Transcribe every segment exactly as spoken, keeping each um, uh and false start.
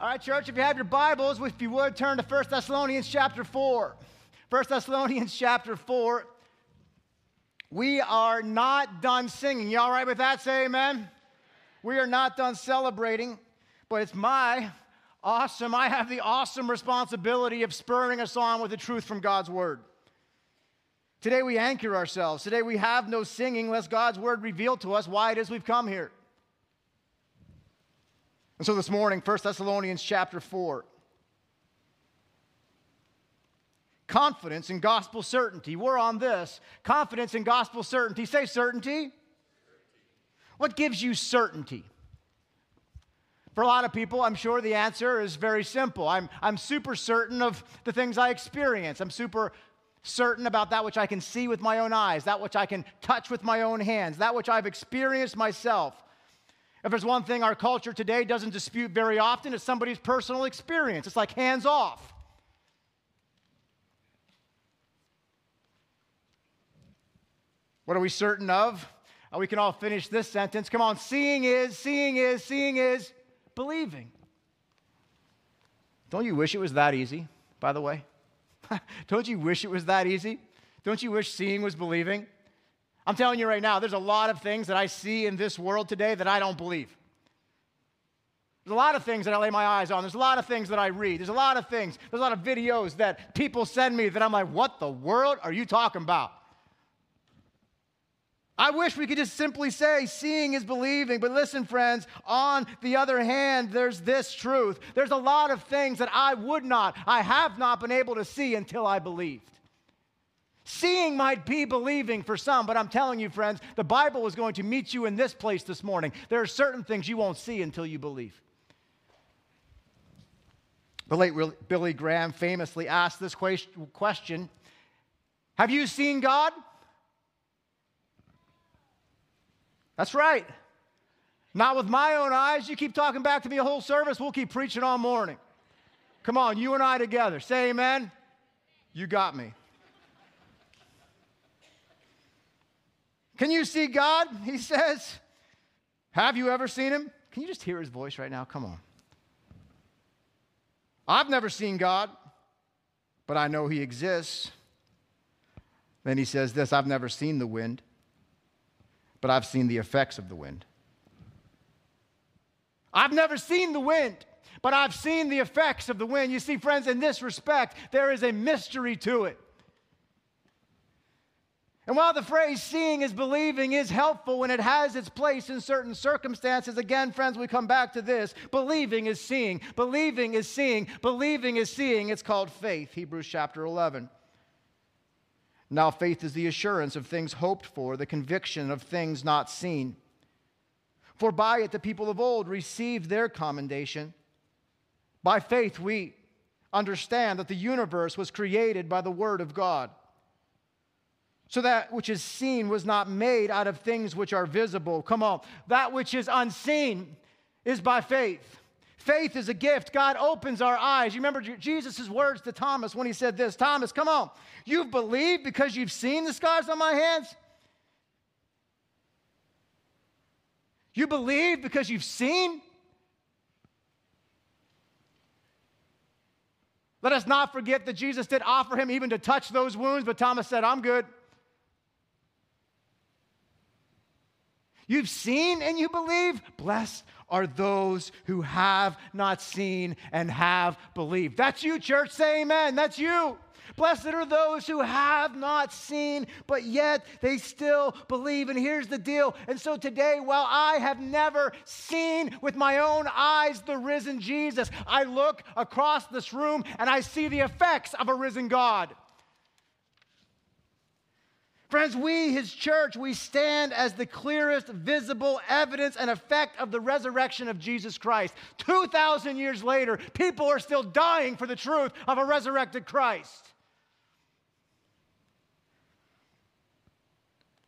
All right, church, if you have your Bibles, if you would, turn to First Thessalonians chapter four. First Thessalonians chapter four. We are not done singing. You all right with that? Say amen. We are not done celebrating, but it's my awesome, I have the awesome responsibility of spurring us on with the truth from God's Word. Today we anchor ourselves. Today we have no singing lest God's Word reveal to us why it is we've come here. And so this morning, First Thessalonians chapter four. Confidence in gospel certainty. We're on this. Confidence in gospel certainty. Say certainty. Certainty. What gives you certainty? For a lot of people, I'm sure the answer is very simple. I'm, I'm super certain of the things I experience. I'm super certain about that which I can see with my own eyes, that which I can touch with my own hands, that which I've experienced myself. If there's one thing our culture today doesn't dispute very often, it's somebody's personal experience. It's like hands off. What are we certain of? Oh, we can all finish this sentence. Come on, seeing is, seeing is, seeing is believing. Don't you wish it was that easy, by the way? Don't you wish it was that easy? Don't you wish seeing was believing? I'm telling you right now, there's a lot of things that I see in this world today that I don't believe. There's a lot of things that I lay my eyes on. There's a lot of things that I read. There's a lot of things. There's a lot of videos that people send me that I'm like, what the world are you talking about? I wish we could just simply say seeing is believing. But listen, friends, on the other hand, there's this truth. There's a lot of things that I would not, I have not been able to see until I believed. Seeing might be believing for some, but I'm telling you, friends, the Bible is going to meet you in this place this morning. There are certain things you won't see until you believe. The late Billy Graham famously asked this question, have you seen God? That's right. Not with my own eyes. You keep talking back to me a whole service, we'll keep preaching all morning. Come on, you and I together. Say amen. You got me. Can you see God? He says, have you ever seen him? Can you just hear his voice right now? Come on. I've never seen God, but I know he exists. Then he says this, I've never seen the wind, but I've seen the effects of the wind. I've never seen the wind, but I've seen the effects of the wind. You see, friends, in this respect, there is a mystery to it. And while the phrase seeing is believing is helpful when it has its place in certain circumstances, again, friends, we come back to this. Believing is seeing. Believing is seeing. Believing is seeing. It's called faith, Hebrews chapter eleven. Now faith is the assurance of things hoped for, the conviction of things not seen. For by it the people of old received their commendation. By faith we understand that the universe was created by the word of God. So that which is seen was not made out of things which are visible. Come on. That which is unseen is by faith. Faith is a gift. God opens our eyes. You remember Jesus' words to Thomas when he said this. Thomas, come on. You've believed because you've seen the scars on my hands? You believe because you've seen? Let us not forget that Jesus did offer him even to touch those wounds, but Thomas said, I'm good. You've seen and you believe? Blessed are those who have not seen and have believed. That's you, church. Say amen. That's you. Blessed are those who have not seen, but yet they still believe. And here's the deal. And so today, while I have never seen with my own eyes the risen Jesus, I look across this room and I see the effects of a risen God. Friends, we, his church, we stand as the clearest visible evidence and effect of the resurrection of Jesus Christ. two thousand years later, people are still dying for the truth of a resurrected Christ.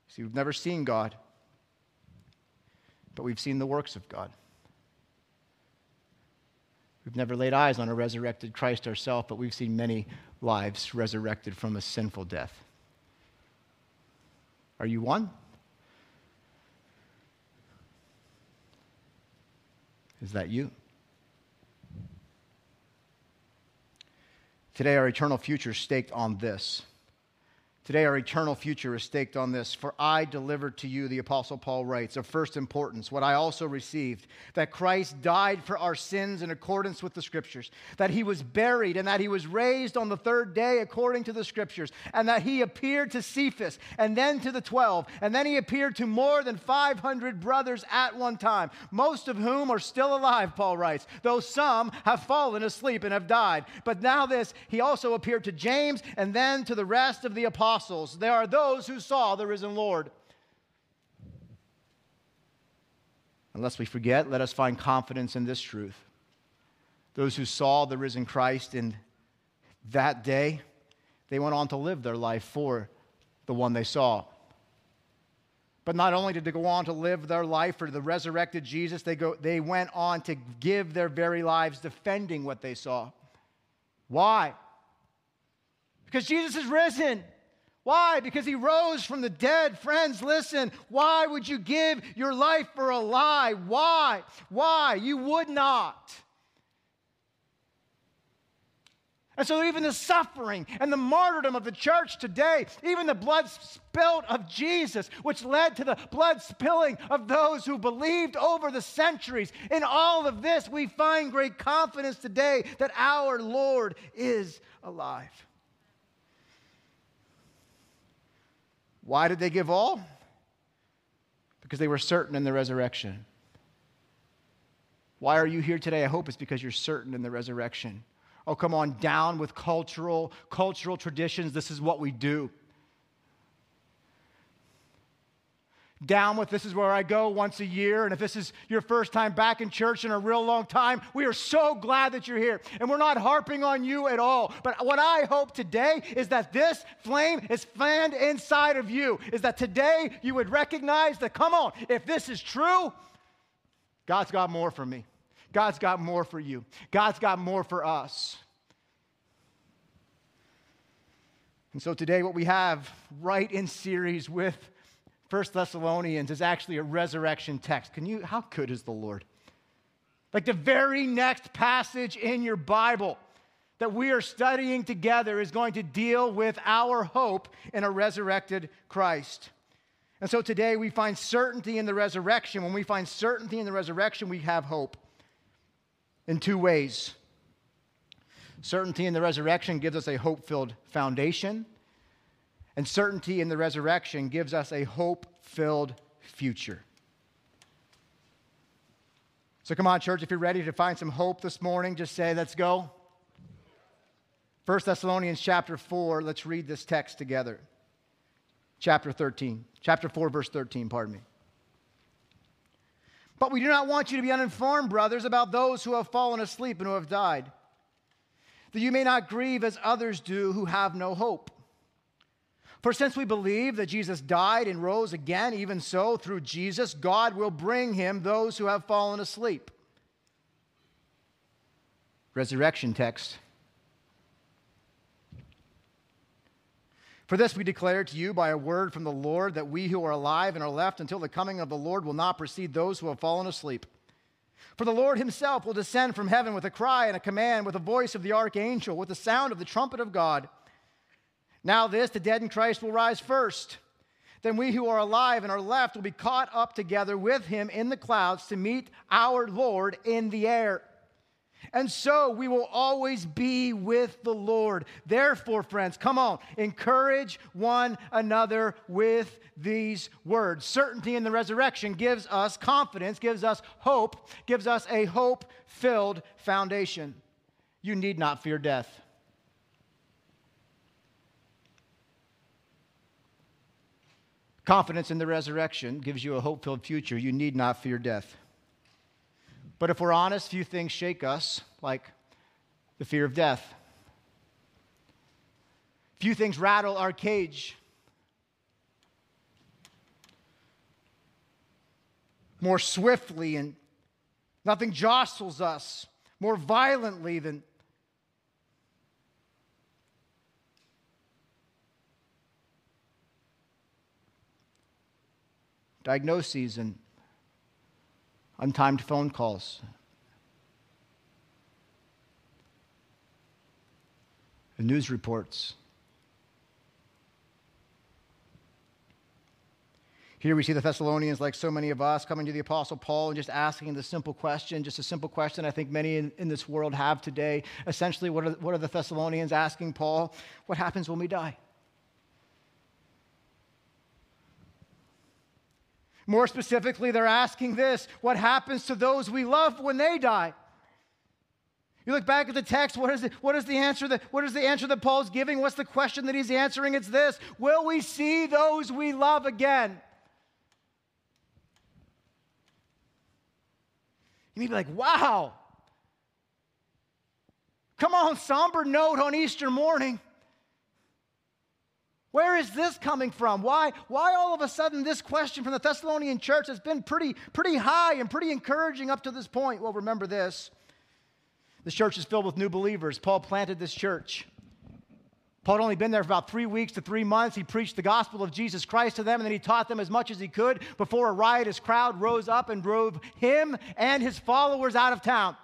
See, we've never seen God, but we've seen the works of God. We've never laid eyes on a resurrected Christ ourselves, but we've seen many lives resurrected from a sinful death. Are you one? Is that you? Today, our eternal future is staked on this. Today, our eternal future is staked on this. For I delivered to you, the Apostle Paul writes, of first importance, what I also received, that Christ died for our sins in accordance with the Scriptures, that he was buried, and that he was raised on the third day according to the Scriptures, and that he appeared to Cephas, and then to the twelve, and then he appeared to more than five hundred brothers at one time, most of whom are still alive, Paul writes, though some have fallen asleep and have died. But now this, he also appeared to James, and then to the rest of the apostles. There are those who saw the risen Lord. Unless we forget, let us find confidence in this truth. Those who saw the risen Christ in that day, they went on to live their life for the one they saw. But not only did they go on to live their life for the resurrected Jesus, they go, they went on to give their very lives defending what they saw. Why? Because Jesus is risen. Why? Because he rose from the dead. Friends, listen, why would you give your life for a lie? Why? Why? You would not. And so even the suffering and the martyrdom of the church today, even the blood spilled of Jesus, which led to the blood spilling of those who believed over the centuries, in all of this we find great confidence today that our Lord is alive. Why did they give all? Because they were certain in the resurrection. Why are you here today? I hope it's because you're certain in the resurrection. Oh, come on down with cultural, cultural traditions. This is what we do. Down with this is where I go once a year. And if this is your first time back in church in a real long time, we are so glad that you're here. And we're not harping on you at all. But what I hope today is that this flame is fanned inside of you, is that today you would recognize that, come on, if this is true, God's got more for me. God's got more for you. God's got more for us. And so today what we have right in series with First Thessalonians is actually a resurrection text. Can you, how good is the Lord? Like the very next passage in your Bible that we are studying together is going to deal with our hope in a resurrected Christ. And so today we find certainty in the resurrection. When we find certainty in the resurrection, we have hope in two ways. Certainty in the resurrection gives us a hope-filled foundation. And certainty in the resurrection gives us a hope-filled future. So come on, church, if you're ready to find some hope this morning, just say, let's go. First Thessalonians chapter four, let's read this text together. Chapter thirteen, chapter four, verse thirteen, pardon me. But we do not want you to be uninformed, brothers, about those who have fallen asleep and who have died, that you may not grieve as others do who have no hope. For since we believe that Jesus died and rose again, even so, through Jesus, God will bring him those who have fallen asleep. Resurrection text. For this we declare to you by a word from the Lord that we who are alive and are left until the coming of the Lord will not precede those who have fallen asleep. For the Lord himself will descend from heaven with a cry and a command, with the voice of the archangel, with the sound of the trumpet of God. Now this, the dead in Christ will rise first. Then we who are alive and are left will be caught up together with him in the clouds to meet our Lord in the air. And so we will always be with the Lord. Therefore, friends, come on, encourage one another with these words. Certainty in the resurrection gives us confidence, gives us hope, gives us a hope-filled foundation. You need not fear death. Confidence in the resurrection gives you a hope-filled future. You need not fear death. But if we're honest, few things shake us like the fear of death. Few things rattle our cage more swiftly, and nothing jostles us more violently than diagnoses and untimed phone calls. the news reports. Here we see the Thessalonians, like so many of us, coming to the Apostle Paul and just asking the simple question, just a simple question I think many in, in this world have today. Essentially, what are, what are the Thessalonians asking Paul? What happens when we die? More specifically, they're asking this: what happens to those we love when they die? You look back at the text, what is, it, what, is the answer that, what is the answer that Paul's giving? What's the question that he's answering? It's this: will we see those we love again? You may be like, wow. Come on, somber note on Easter morning. Where is this coming from? Why, why all of a sudden this question from the Thessalonian church has been pretty, pretty high and pretty encouraging up to this point? Well, remember this. This church is filled with new believers. Paul planted this church. Paul had only been there for about three weeks to three months. He preached the gospel of Jesus Christ to them, and then he taught them as much as he could before a riotous crowd rose up and drove him and his followers out of town.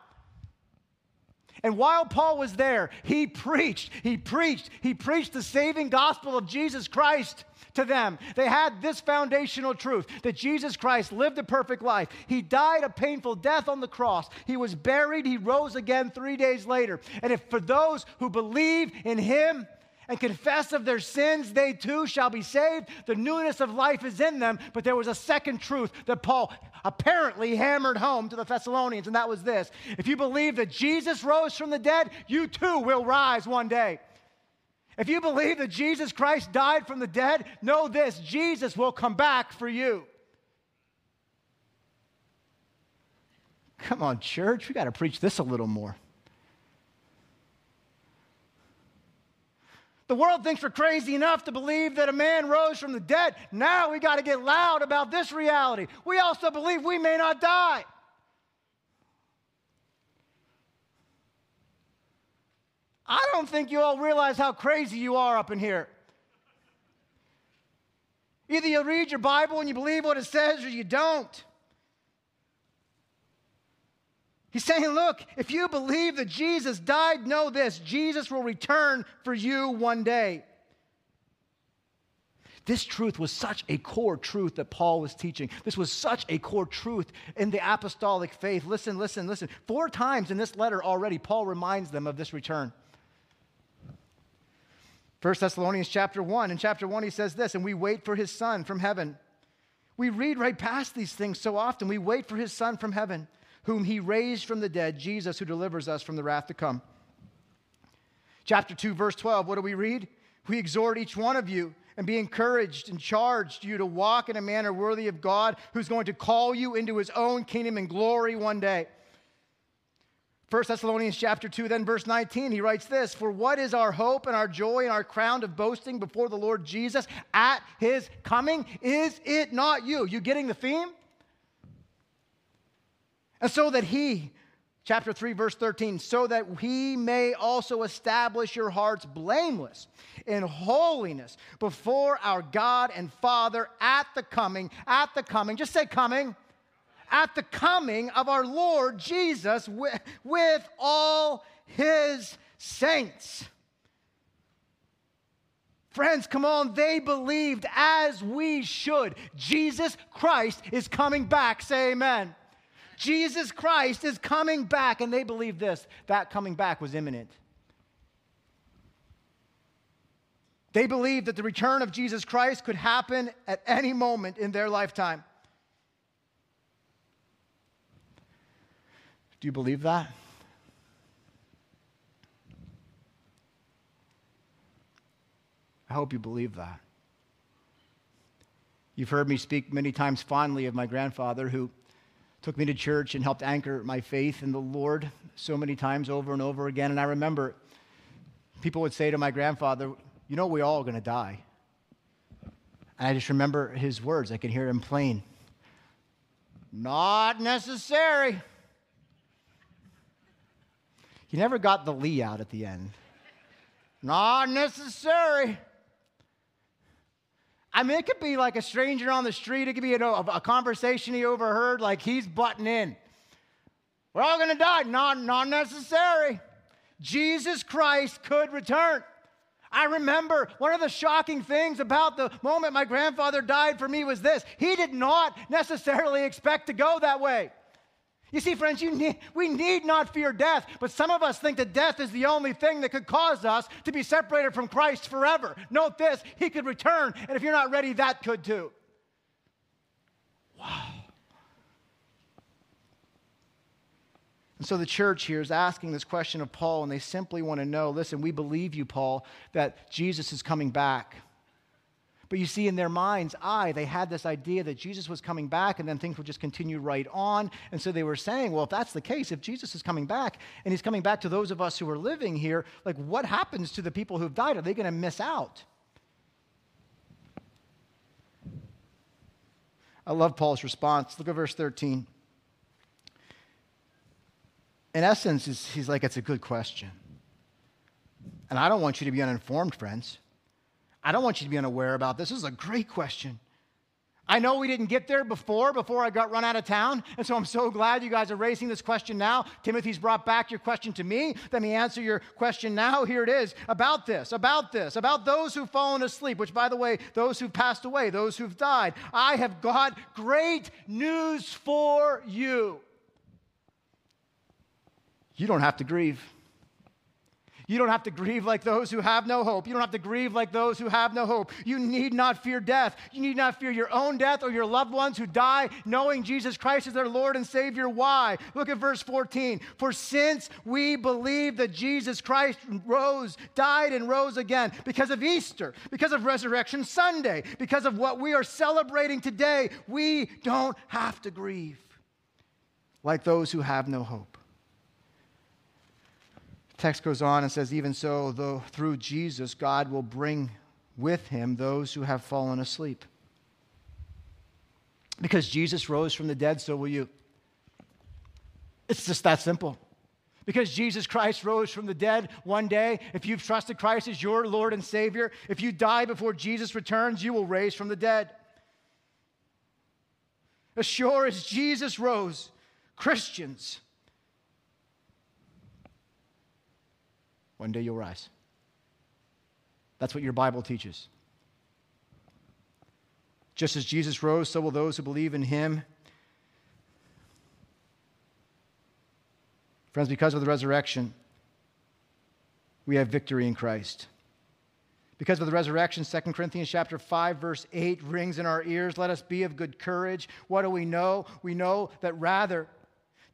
And while Paul was there, he preached, he preached, he preached the saving gospel of Jesus Christ to them. They had this foundational truth, that Jesus Christ lived a perfect life. He died a painful death on the cross. He was buried. He rose again three days later. And if for those who believe in him and confess of their sins, they too shall be saved, the newness of life is in them. But there was a second truth that Paul apparently hammered home to the Thessalonians, and that was this: if you believe that Jesus rose from the dead, you too will rise one day. If you believe that Jesus Christ died from the dead, know this: Jesus will come back for you. Come on, church, we got to preach this a little more. The world thinks we're crazy enough to believe that a man rose from the dead. Now we got to get loud about this reality. We also believe we may not die. I don't think you all realize how crazy you are up in here. Either you read your Bible and you believe what it says, or you don't. He's saying, look, if you believe that Jesus died, know this: Jesus will return for you one day. This truth was such a core truth that Paul was teaching. This was such a core truth in the apostolic faith. Listen, listen, listen. Four times in this letter already, Paul reminds them of this return. First Thessalonians chapter one. In chapter one, he says this: and we wait for his Son from heaven. We read right past these things so often. We wait for his Son from heaven, whom he raised from the dead, Jesus, who delivers us from the wrath to come. Chapter two, verse twelve, what do we read? We exhort each one of you and be encouraged and charged you to walk in a manner worthy of God, who's going to call you into his own kingdom and glory one day. First Thessalonians chapter two, then verse nineteen, he writes this: for what is our hope and our joy and our crown of boasting before the Lord Jesus at his coming? Is it not you? You getting the theme? And so that he, chapter three, verse thirteen, so that he may also establish your hearts blameless in holiness before our God and Father at the coming, at the coming, just say coming, at the coming of our Lord Jesus with, with all his saints. Friends, come on, they believed as we should. Jesus Christ is coming back. Say amen. Jesus Christ is coming back, and they believed this: that coming back was imminent. They believed that the return of Jesus Christ could happen at any moment in their lifetime. Do you believe that? I hope you believe that. You've heard me speak many times fondly of my grandfather, who took me to church and helped anchor my faith in the Lord so many times over and over again. And I remember people would say to my grandfather, you know, we're all going to die. And I just remember his words. I can hear him plain. Not necessary. He never got the Lee out at the end. Not necessary. I mean, it could be like a stranger on the street. It could be a, a conversation he overheard, like he's butting in. We're all going to die. Not, not necessary. Jesus Christ could return. I remember one of the shocking things about the moment my grandfather died for me was this. He did not necessarily expect to go that way. You see, friends, you need, we need not fear death, but some of us think that death is the only thing that could cause us to be separated from Christ forever. Note this, he could return, and if you're not ready, that could too. Wow. And so the church here is asking this question of Paul, and they simply want to know, listen, we believe you, Paul, that Jesus is coming back. But you see, in their mind's eye, they had this idea that Jesus was coming back, and then things would just continue right on. And so they were saying, well, if that's the case, if Jesus is coming back, and he's coming back to those of us who are living here, like, what happens to the people who've died? Are they going to miss out? I love Paul's response. Look at verse thirteen. In essence, he's like, it's a good question. And I don't want you to be uninformed, friends. I don't want you to be unaware about this. This is a great question. I know we didn't get there before, before I got run out of town. And so I'm so glad you guys are raising this question now. Timothy's brought back your question to me. Let me answer your question now. Here it is. About this, about this, about those who've fallen asleep, which, by the way, those who've passed away, those who've died. I have got great news for you. You don't have to grieve. You don't have to grieve like those who have no hope. You don't have to grieve like those who have no hope. You need not fear death. You need not fear your own death or your loved ones who die knowing Jesus Christ is their Lord and Savior. Why? Look at verse fourteen. For since we believe that Jesus Christ rose, died and rose again, because of Easter, because of Resurrection Sunday, because of what we are celebrating today, we don't have to grieve like those who have no hope. Text goes on and says, even so, though through Jesus, God will bring with him those who have fallen asleep. Because Jesus rose from the dead, so will you. It's just that simple. Because Jesus Christ rose from the dead one day, if you've trusted Christ as your Lord and Savior, if you die before Jesus returns, you will raise from the dead. As sure as Jesus rose, Christians, one day you'll rise. That's what your Bible teaches. Just as Jesus rose, so will those who believe in him. Friends, because of the resurrection, we have victory in Christ. Because of the resurrection, Second Corinthians chapter five, verse eight rings in our ears. Let us be of good courage. What do we know? We know that rather,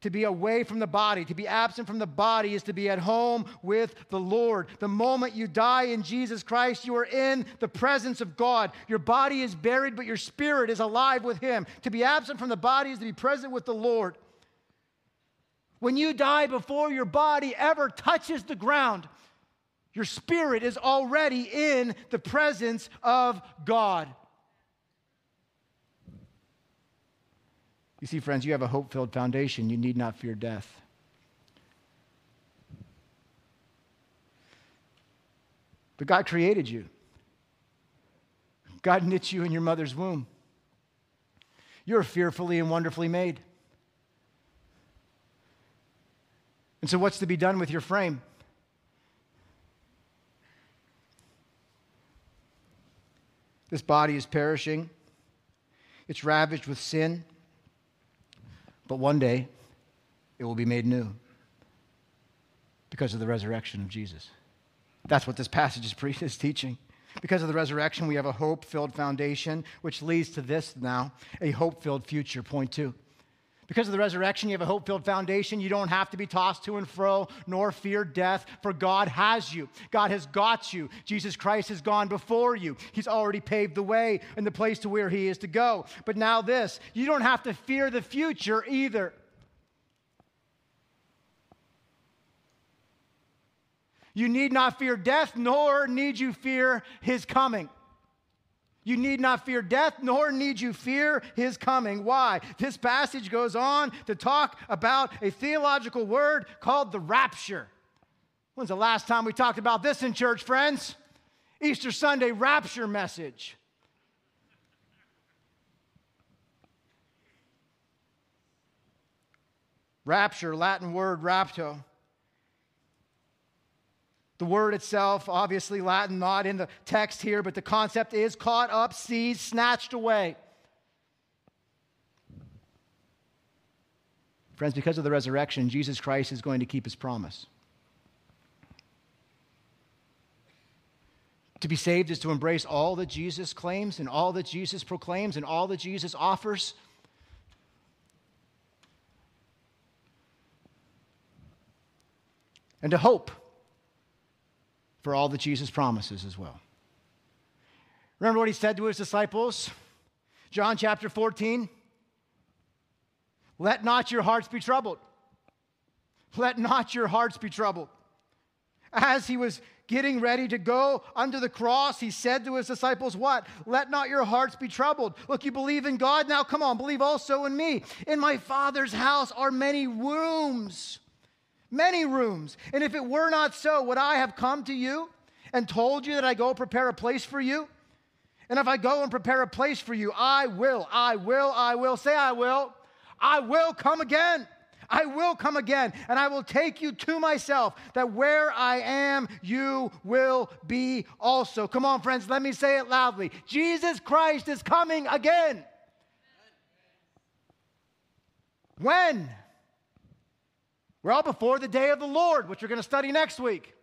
to be away from the body, to be absent from the body is to be at home with the Lord. The moment you die in Jesus Christ, you are in the presence of God. Your body is buried, but your spirit is alive with him. To be absent from the body is to be present with the Lord. When you die before your body ever touches the ground, your spirit is already in the presence of God. You see, friends, you have a hope-filled foundation. You need not fear death. But God created you. God knit you in your mother's womb. You're fearfully and wonderfully made. And so what's to be done with your frame? This body is perishing. It's ravaged with sin. But one day, it will be made new because of the resurrection of Jesus. That's what this passage is, pre- is teaching. Because of the resurrection, we have a hope-filled foundation, which leads to this now, a hope-filled future, point two. Because of the resurrection, you have a hope-filled foundation. You don't have to be tossed to and fro, nor fear death, for God has you. God has got you. Jesus Christ has gone before you. He's already paved the way and the place to where he is to go. But now this, you don't have to fear the future either. You need not fear death, nor need you fear his coming. You need not fear death, nor need you fear his coming. Why? This passage goes on to talk about a theological word called the rapture. When's the last time we talked about this in church, friends? Easter Sunday rapture message. Rapture, Latin word rapto, The word itself, obviously Latin, not in the text here, but the concept is caught up, seized, snatched away. Friends, because of the resurrection, Jesus Christ is going to keep his promise. To be saved is to embrace all that Jesus claims and all that Jesus proclaims and all that Jesus offers. And to hope for all that Jesus promises as well. Remember what he said to his disciples? John chapter fourteen. Let not your hearts be troubled. Let not your hearts be troubled. As he was getting ready to go under the cross, he said to his disciples, what? Let not your hearts be troubled. Look, you believe in God? Now come on, believe also in me. In my Father's house are many rooms. Many rooms. And if it were not so, would I have come to you and told you that I go prepare a place for you? And if I go and prepare a place for you, I will, I will, I will, say I will, I will come again. I will come again, and I will take you to myself, that where I am, you will be also. Come on, friends, let me say it loudly. Jesus Christ is coming again. When? Well, before the day of the Lord, which we're going to study next week.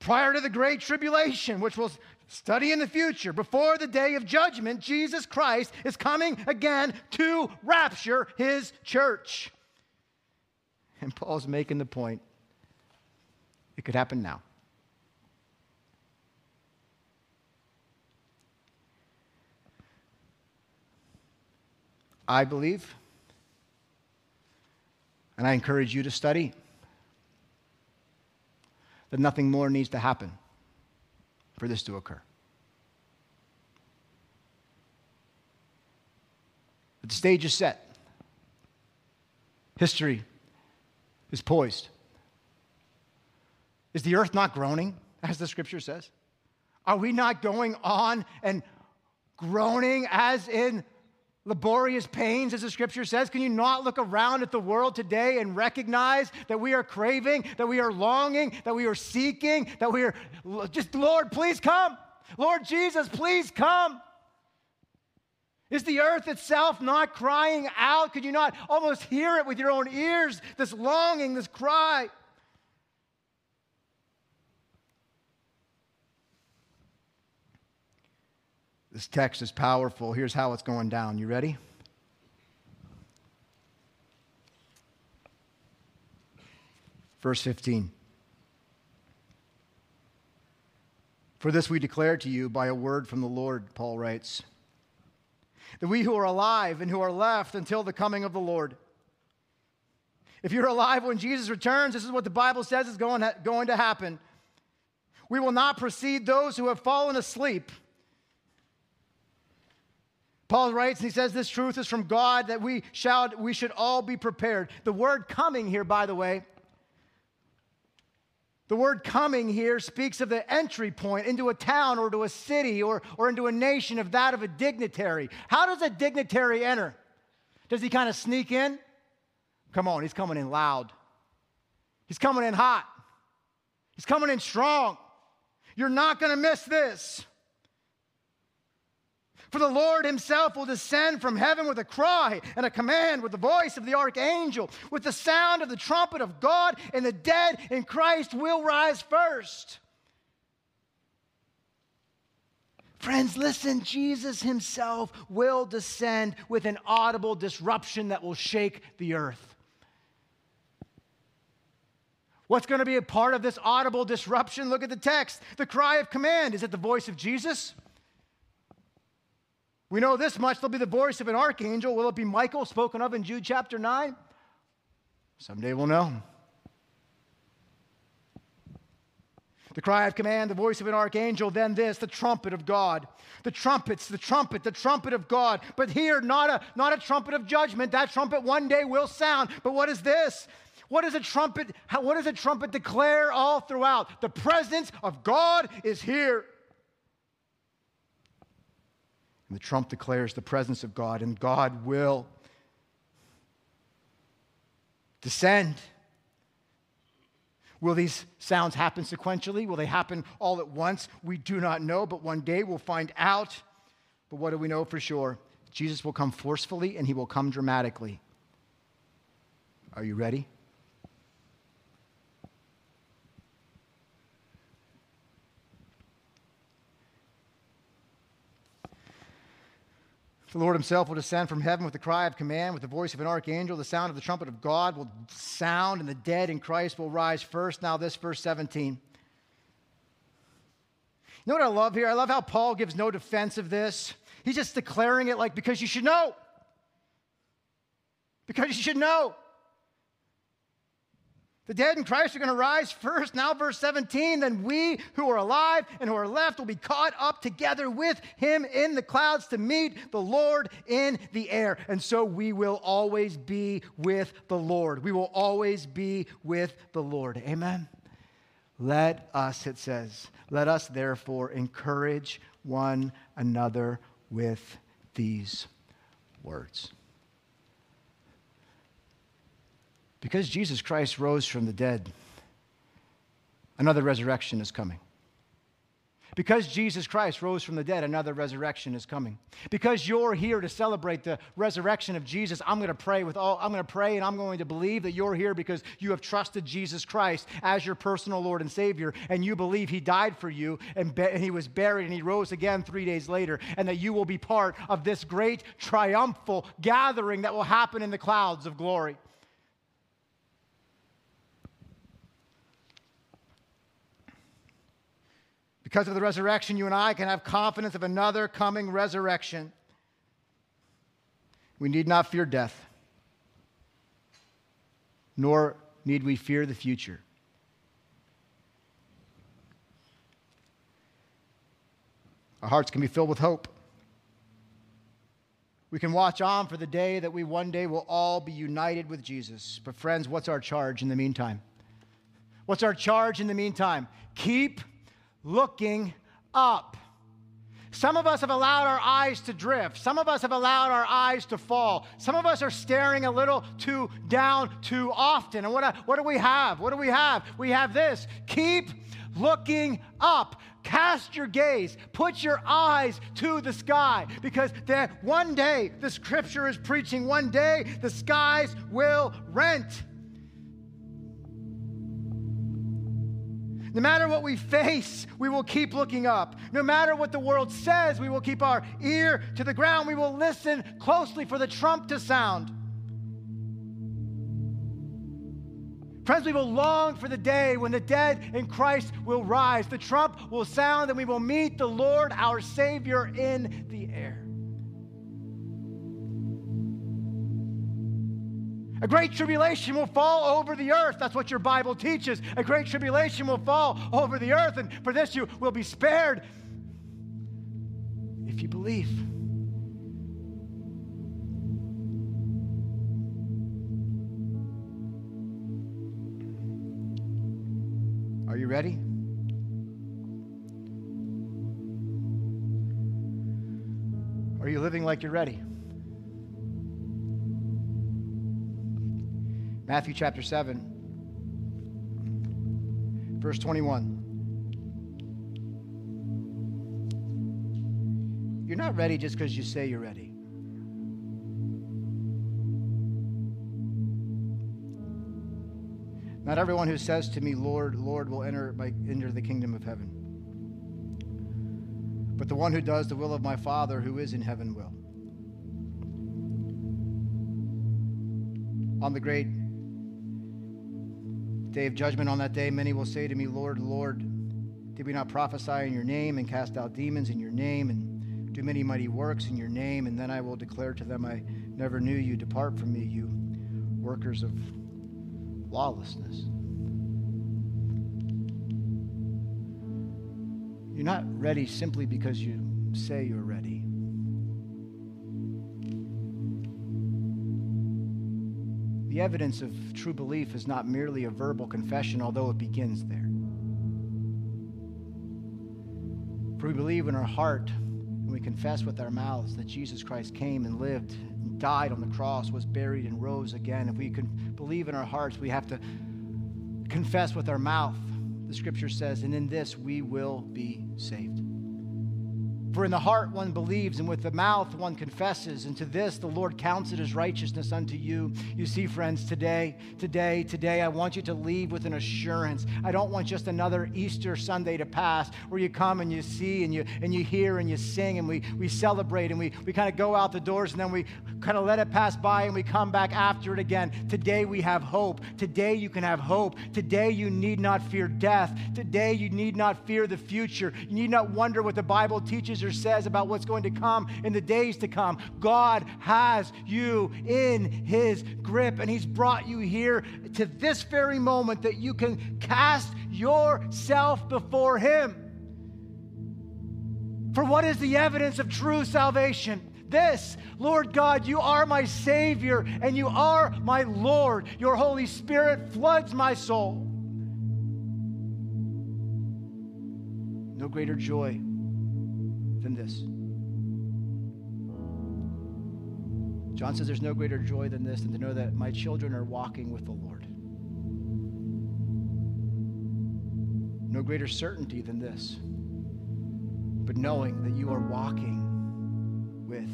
Prior to the great tribulation, which we'll study in the future. Before the day of judgment, Jesus Christ is coming again to rapture his church. And Paul's making the point, it could happen now. I believe. And I encourage you to study that nothing more needs to happen for this to occur. But the stage is set. History is poised. Is the earth not groaning, as the scripture says? Are we not going on and groaning as in laborious pains, as the scripture says? Can you not look around at the world today and recognize that we are craving, that we are longing, that we are seeking, that we are just, Lord, please come. Lord Jesus, please come. Is the earth itself not crying out? Could you not almost hear it with your own ears, this longing, this cry? This text is powerful. Here's how it's going down. You ready? Verse fifteen. For this we declare to you by a word from the Lord, Paul writes, that we who are alive and who are left until the coming of the Lord. If you're alive when Jesus returns, this is what the Bible says is going, going to happen. We will not precede those who have fallen asleep. Paul writes, and he says, this truth is from God, that we shall, we should all be prepared. The word coming here, by the way, the word coming here speaks of the entry point into a town or to a city or, or into a nation of that of a dignitary. How does a dignitary enter? Does he kind of sneak in? Come on, he's coming in loud. He's coming in hot. He's coming in strong. You're not going to miss this. For the Lord himself will descend from heaven with a cry and a command, with the voice of the archangel, with the sound of the trumpet of God, and the dead in Christ will rise first. Friends, listen, Jesus himself will descend with an audible disruption that will shake the earth. What's going to be a part of this audible disruption? Look at the text. The cry of command. Is it the voice of Jesus? We know this much, there'll be the voice of an archangel. Will it be Michael, spoken of in Jude chapter nine? Someday we'll know. The cry of command, the voice of an archangel, then this, the trumpet of God. The trumpets, the trumpet, the trumpet of God. But here, not a, not a trumpet of judgment. That trumpet one day will sound. But what is this? What does a trumpet, what does a trumpet declare all throughout? The presence of God is here. And the trump declares the presence of God, and God will descend Will these sounds happen sequentially? Will they happen all at once? We do not know, but one day we'll find out. But what do we know for sure? Jesus will come forcefully and he will come dramatically. Are you ready? The Lord himself will descend from heaven with the cry of command, with the voice of an archangel. The sound of the trumpet of God will sound, and the dead in Christ will rise first. Now this, verse seventeen. You know what I love here? I love how Paul gives no defense of this. He's just declaring it like, because you should know. Because you should know. The dead in Christ are going to rise first. Now verse seventeen, then we who are alive and who are left will be caught up together with him in the clouds to meet the Lord in the air. And so we will always be with the Lord. We will always be with the Lord. Amen. Let us, it says, let us therefore encourage one another with these words. Because Jesus Christ rose from the dead, another resurrection is coming. Because Jesus Christ rose from the dead, another resurrection is coming. Because you're here to celebrate the resurrection of Jesus, I'm going to pray with all, I'm going to pray and I'm going to believe that you're here because you have trusted Jesus Christ as your personal Lord and Savior, and you believe he died for you and, be, and he was buried and he rose again three days later, and that you will be part of this great triumphal gathering that will happen in the clouds of glory. Because of the resurrection, you and I can have confidence of another coming resurrection. We need not fear death, nor need we fear the future. Our hearts can be filled with hope. We can watch on for the day that we one day will all be united with Jesus. But friends, what's our charge in the meantime? What's our charge in the meantime? Keep looking up. Some of us have allowed our eyes to drift. Some of us have allowed our eyes to fall. Some of us are staring a little too down too often. And what, what do we have? What do we have? We have this. Keep looking up. Cast your gaze. Put your eyes to the sky. Because there, one day, the scripture is preaching, one day the skies will rent. No matter what we face, we will keep looking up. No matter what the world says, we will keep our ear to the ground. We will listen closely for the trump to sound. Friends, we will long for the day when the dead in Christ will rise. The trump will sound and we will meet the Lord, our Savior, in the air. A great tribulation will fall over the earth. That's what your Bible teaches. A great tribulation will fall over the earth, and for this you will be spared if you believe. Are you ready? Are you living like you're ready? Matthew chapter seven, verse twenty-one. You're not ready just because you say you're ready. Not everyone who says to me, Lord, Lord, will enter my, enter the kingdom of heaven. But the one who does the will of my Father who is in heaven will. On the great day of judgment, on that day, many will say to me, Lord, Lord, did we not prophesy in your name and cast out demons in your name and do many mighty works in your name? And then I will declare to them, I never knew you. Depart from me, you workers of lawlessness. You're not ready simply because you say you're ready. The evidence of true belief is not merely a verbal confession, although it begins there. For we believe in our heart and we confess with our mouths that Jesus Christ came and lived, and died on the cross, was buried, and rose again. If we can believe in our hearts, we have to confess with our mouth, the scripture says, and in this we will be saved. For in the heart one believes, and with the mouth one confesses, and to this the Lord counts it as righteousness unto you. You see, friends, today, today, today, I want you to leave with an assurance. I don't want just another Easter Sunday to pass where you come and you see and you and you hear and you sing and we, we celebrate and we, we kind of go out the doors and then we kind of let it pass by and we come back after it again. Today we have hope. Today you can have hope. Today you need not fear death. Today you need not fear the future. You need not wonder what the Bible teaches or says about what's going to come in the days to come. God has you in his grip, and he's brought you here to this very moment that you can cast yourself before him. For what is the evidence of true salvation? This, Lord God, you are my Savior and you are my Lord. Your Holy Spirit floods my soul. No greater joy than this. John says there's no greater joy than this, than to know that my children are walking with the Lord. No greater certainty than this, but knowing that you are walking with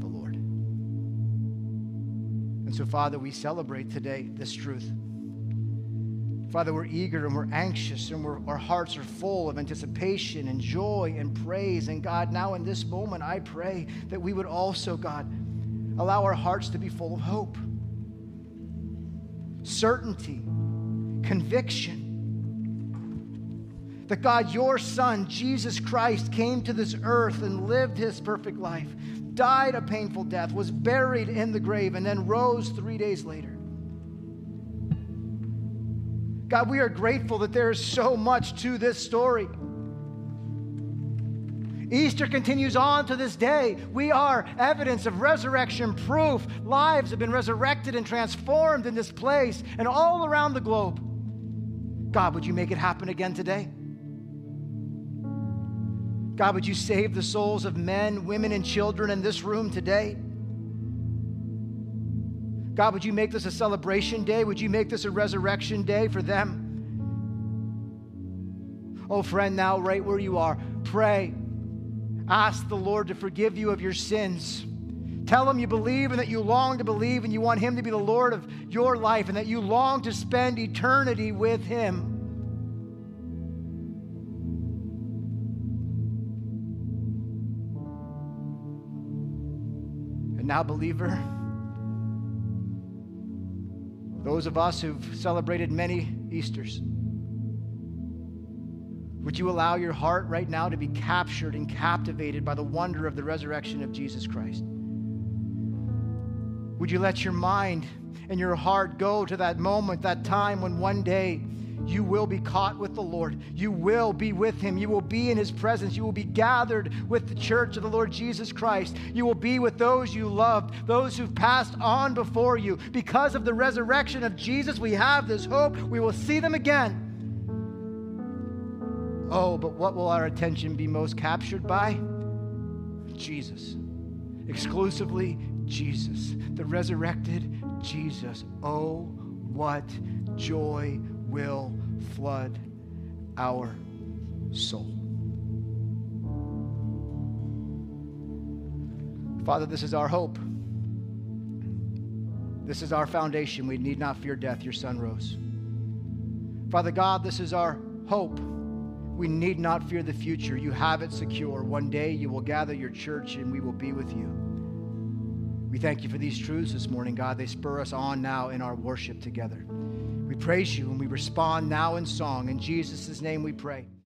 the Lord. And so, Father, we celebrate today this truth. Father, we're eager and we're anxious and we're, our hearts are full of anticipation and joy and praise. And God, now in this moment, I pray that we would also, God, allow our hearts to be full of hope, certainty, conviction. That God, your Son, Jesus Christ, came to this earth and lived his perfect life, died a painful death, was buried in the grave, and then rose three days later. God, we are grateful that there is so much to this story. Easter continues on to this day. We are evidence of resurrection proof. Lives have been resurrected and transformed in this place and all around the globe. God, would you make it happen again today? God, would you save the souls of men, women, and children in this room today? God, would you make this a celebration day? Would you make this a resurrection day for them? Oh, friend, now right where you are, pray. Ask the Lord to forgive you of your sins. Tell him you believe and that you long to believe and you want him to be the Lord of your life and that you long to spend eternity with him. And now, believer, those of us who've celebrated many Easters, would you allow your heart right now to be captured and captivated by the wonder of the resurrection of Jesus Christ? Would you let your mind and your heart go to that moment, that time when one day you will be caught with the Lord. You will be with him. You will be in his presence. You will be gathered with the church of the Lord Jesus Christ. You will be with those you loved, those who've passed on before you. Because of the resurrection of Jesus, we have this hope. We will see them again. Oh, but what will our attention be most captured by? Jesus. Exclusively Jesus. The resurrected Jesus. Oh, what joy will flood our soul. Father, this is our hope. This is our foundation. We need not fear death. Your Son rose. Father God, this is our hope. We need not fear the future. You have it secure. One day you will gather your church and we will be with you. We thank you for these truths this morning, God. They spur us on now in our worship together. We praise you and we respond now in song. In Jesus' name we pray.